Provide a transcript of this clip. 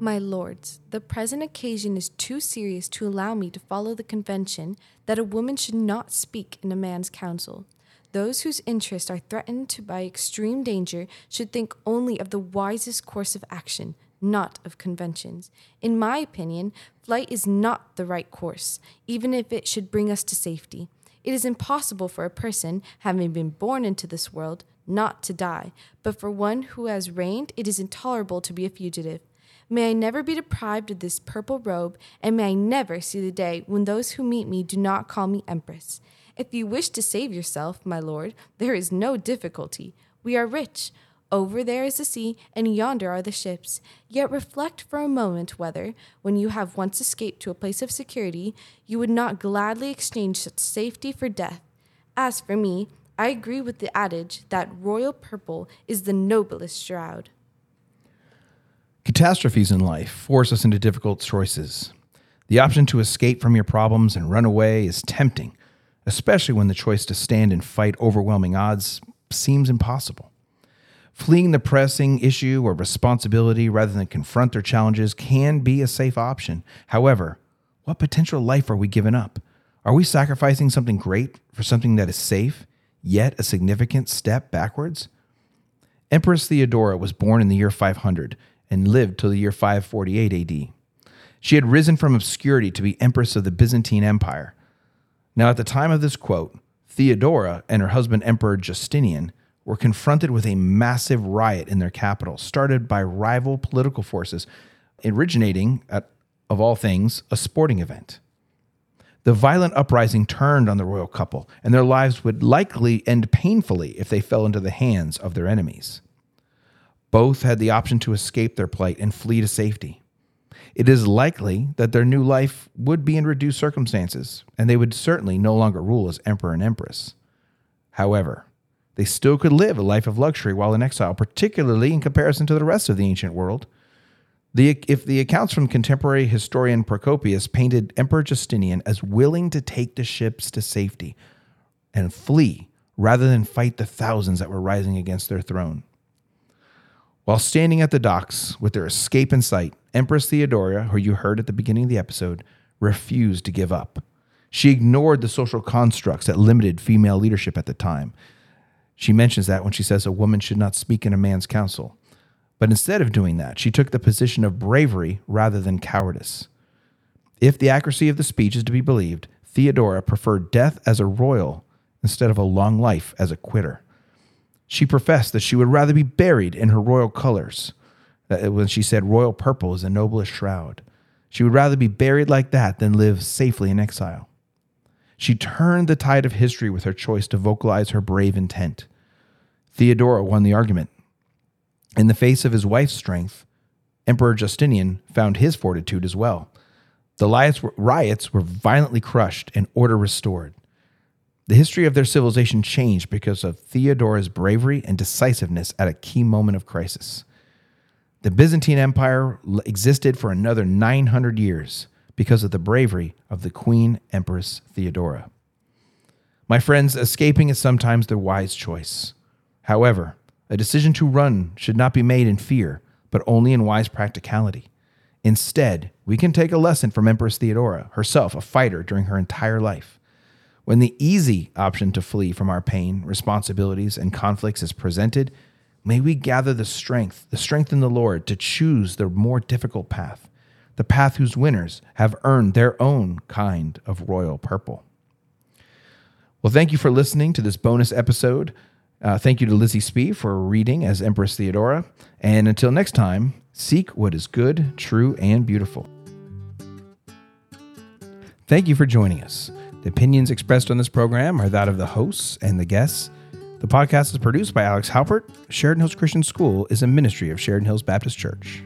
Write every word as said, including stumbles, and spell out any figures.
My lords, the present occasion is too serious to allow me to follow the convention that a woman should not speak in a man's council. Those whose interests are threatened by extreme danger should think only of the wisest course of action, not of conventions. In my opinion, flight is not the right course, even if it should bring us to safety. It is impossible for a person, having been born into this world, not to die, but for one who has reigned, it is intolerable to be a fugitive. May I never be deprived of this purple robe, and may I never see the day when those who meet me do not call me Empress. If you wish to save yourself, my lord, there is no difficulty. We are rich. Over there is the sea, and yonder are the ships. Yet reflect for a moment whether, when you have once escaped to a place of security, you would not gladly exchange such safety for death. As for me, I agree with the adage that royal purple is the noblest shroud. Catastrophes in life force us into difficult choices. The option to escape from your problems and run away is tempting, especially when the choice to stand and fight overwhelming odds seems impossible. Fleeing the pressing issue or responsibility rather than confront their challenges can be a safe option. However, what potential life are we giving up? Are we sacrificing something great for something that is safe, yet a significant step backwards? Empress Theodora was born in the year five hundred and lived till the year five forty-eight A D. She had risen from obscurity to be Empress of the Byzantine Empire. Now, at the time of this quote, Theodora and her husband, Emperor Justinian, were confronted with a massive riot in their capital, started by rival political forces, originating at, of all things, a sporting event. The violent uprising turned on the royal couple, and their lives would likely end painfully if they fell into the hands of their enemies. Both had the option to escape their plight and flee to safety. It is likely that their new life would be in reduced circumstances, and they would certainly no longer rule as emperor and empress. However, they still could live a life of luxury while in exile, particularly in comparison to the rest of the ancient world. The, if the accounts from contemporary historian Procopius painted Emperor Justinian as willing to take the ships to safety and flee rather than fight the thousands that were rising against their throne. While standing at the docks with their escape in sight, Empress Theodora, who you heard at the beginning of the episode, refused to give up. She ignored the social constructs that limited female leadership at the time. She mentions that when she says a woman should not speak in a man's council. But instead of doing that, she took the position of bravery rather than cowardice. If the accuracy of the speech is to be believed, Theodora preferred death as a royal instead of a long life as a quitter. She professed that she would rather be buried in her royal colors. When she said royal purple is the noblest shroud, she would rather be buried like that than live safely in exile. She turned the tide of history with her choice to vocalize her brave intent. Theodora won the argument. In the face of his wife's strength, Emperor Justinian found his fortitude as well. The riots were violently crushed and order restored. The history of their civilization changed because of Theodora's bravery and decisiveness at a key moment of crisis. The Byzantine Empire existed for another nine hundred years. Because of the bravery of the Queen Empress Theodora. My friends, escaping is sometimes the wise choice. However, a decision to run should not be made in fear, but only in wise practicality. Instead, we can take a lesson from Empress Theodora, herself a fighter during her entire life. When the easy option to flee from our pain, responsibilities, and conflicts is presented, may we gather the strength, the strength in the Lord, to choose the more difficult path. The path whose winners have earned their own kind of royal purple. Well, thank you for listening to this bonus episode. Uh, thank you to Lizzie Spee for reading as Empress Theodora. And until next time, seek what is good, true, and beautiful. Thank you for joining us. The opinions expressed on this program are that of the hosts and the guests. The podcast is produced by Alex Halpert. Sheridan Hills Christian School is a ministry of Sheridan Hills Baptist Church.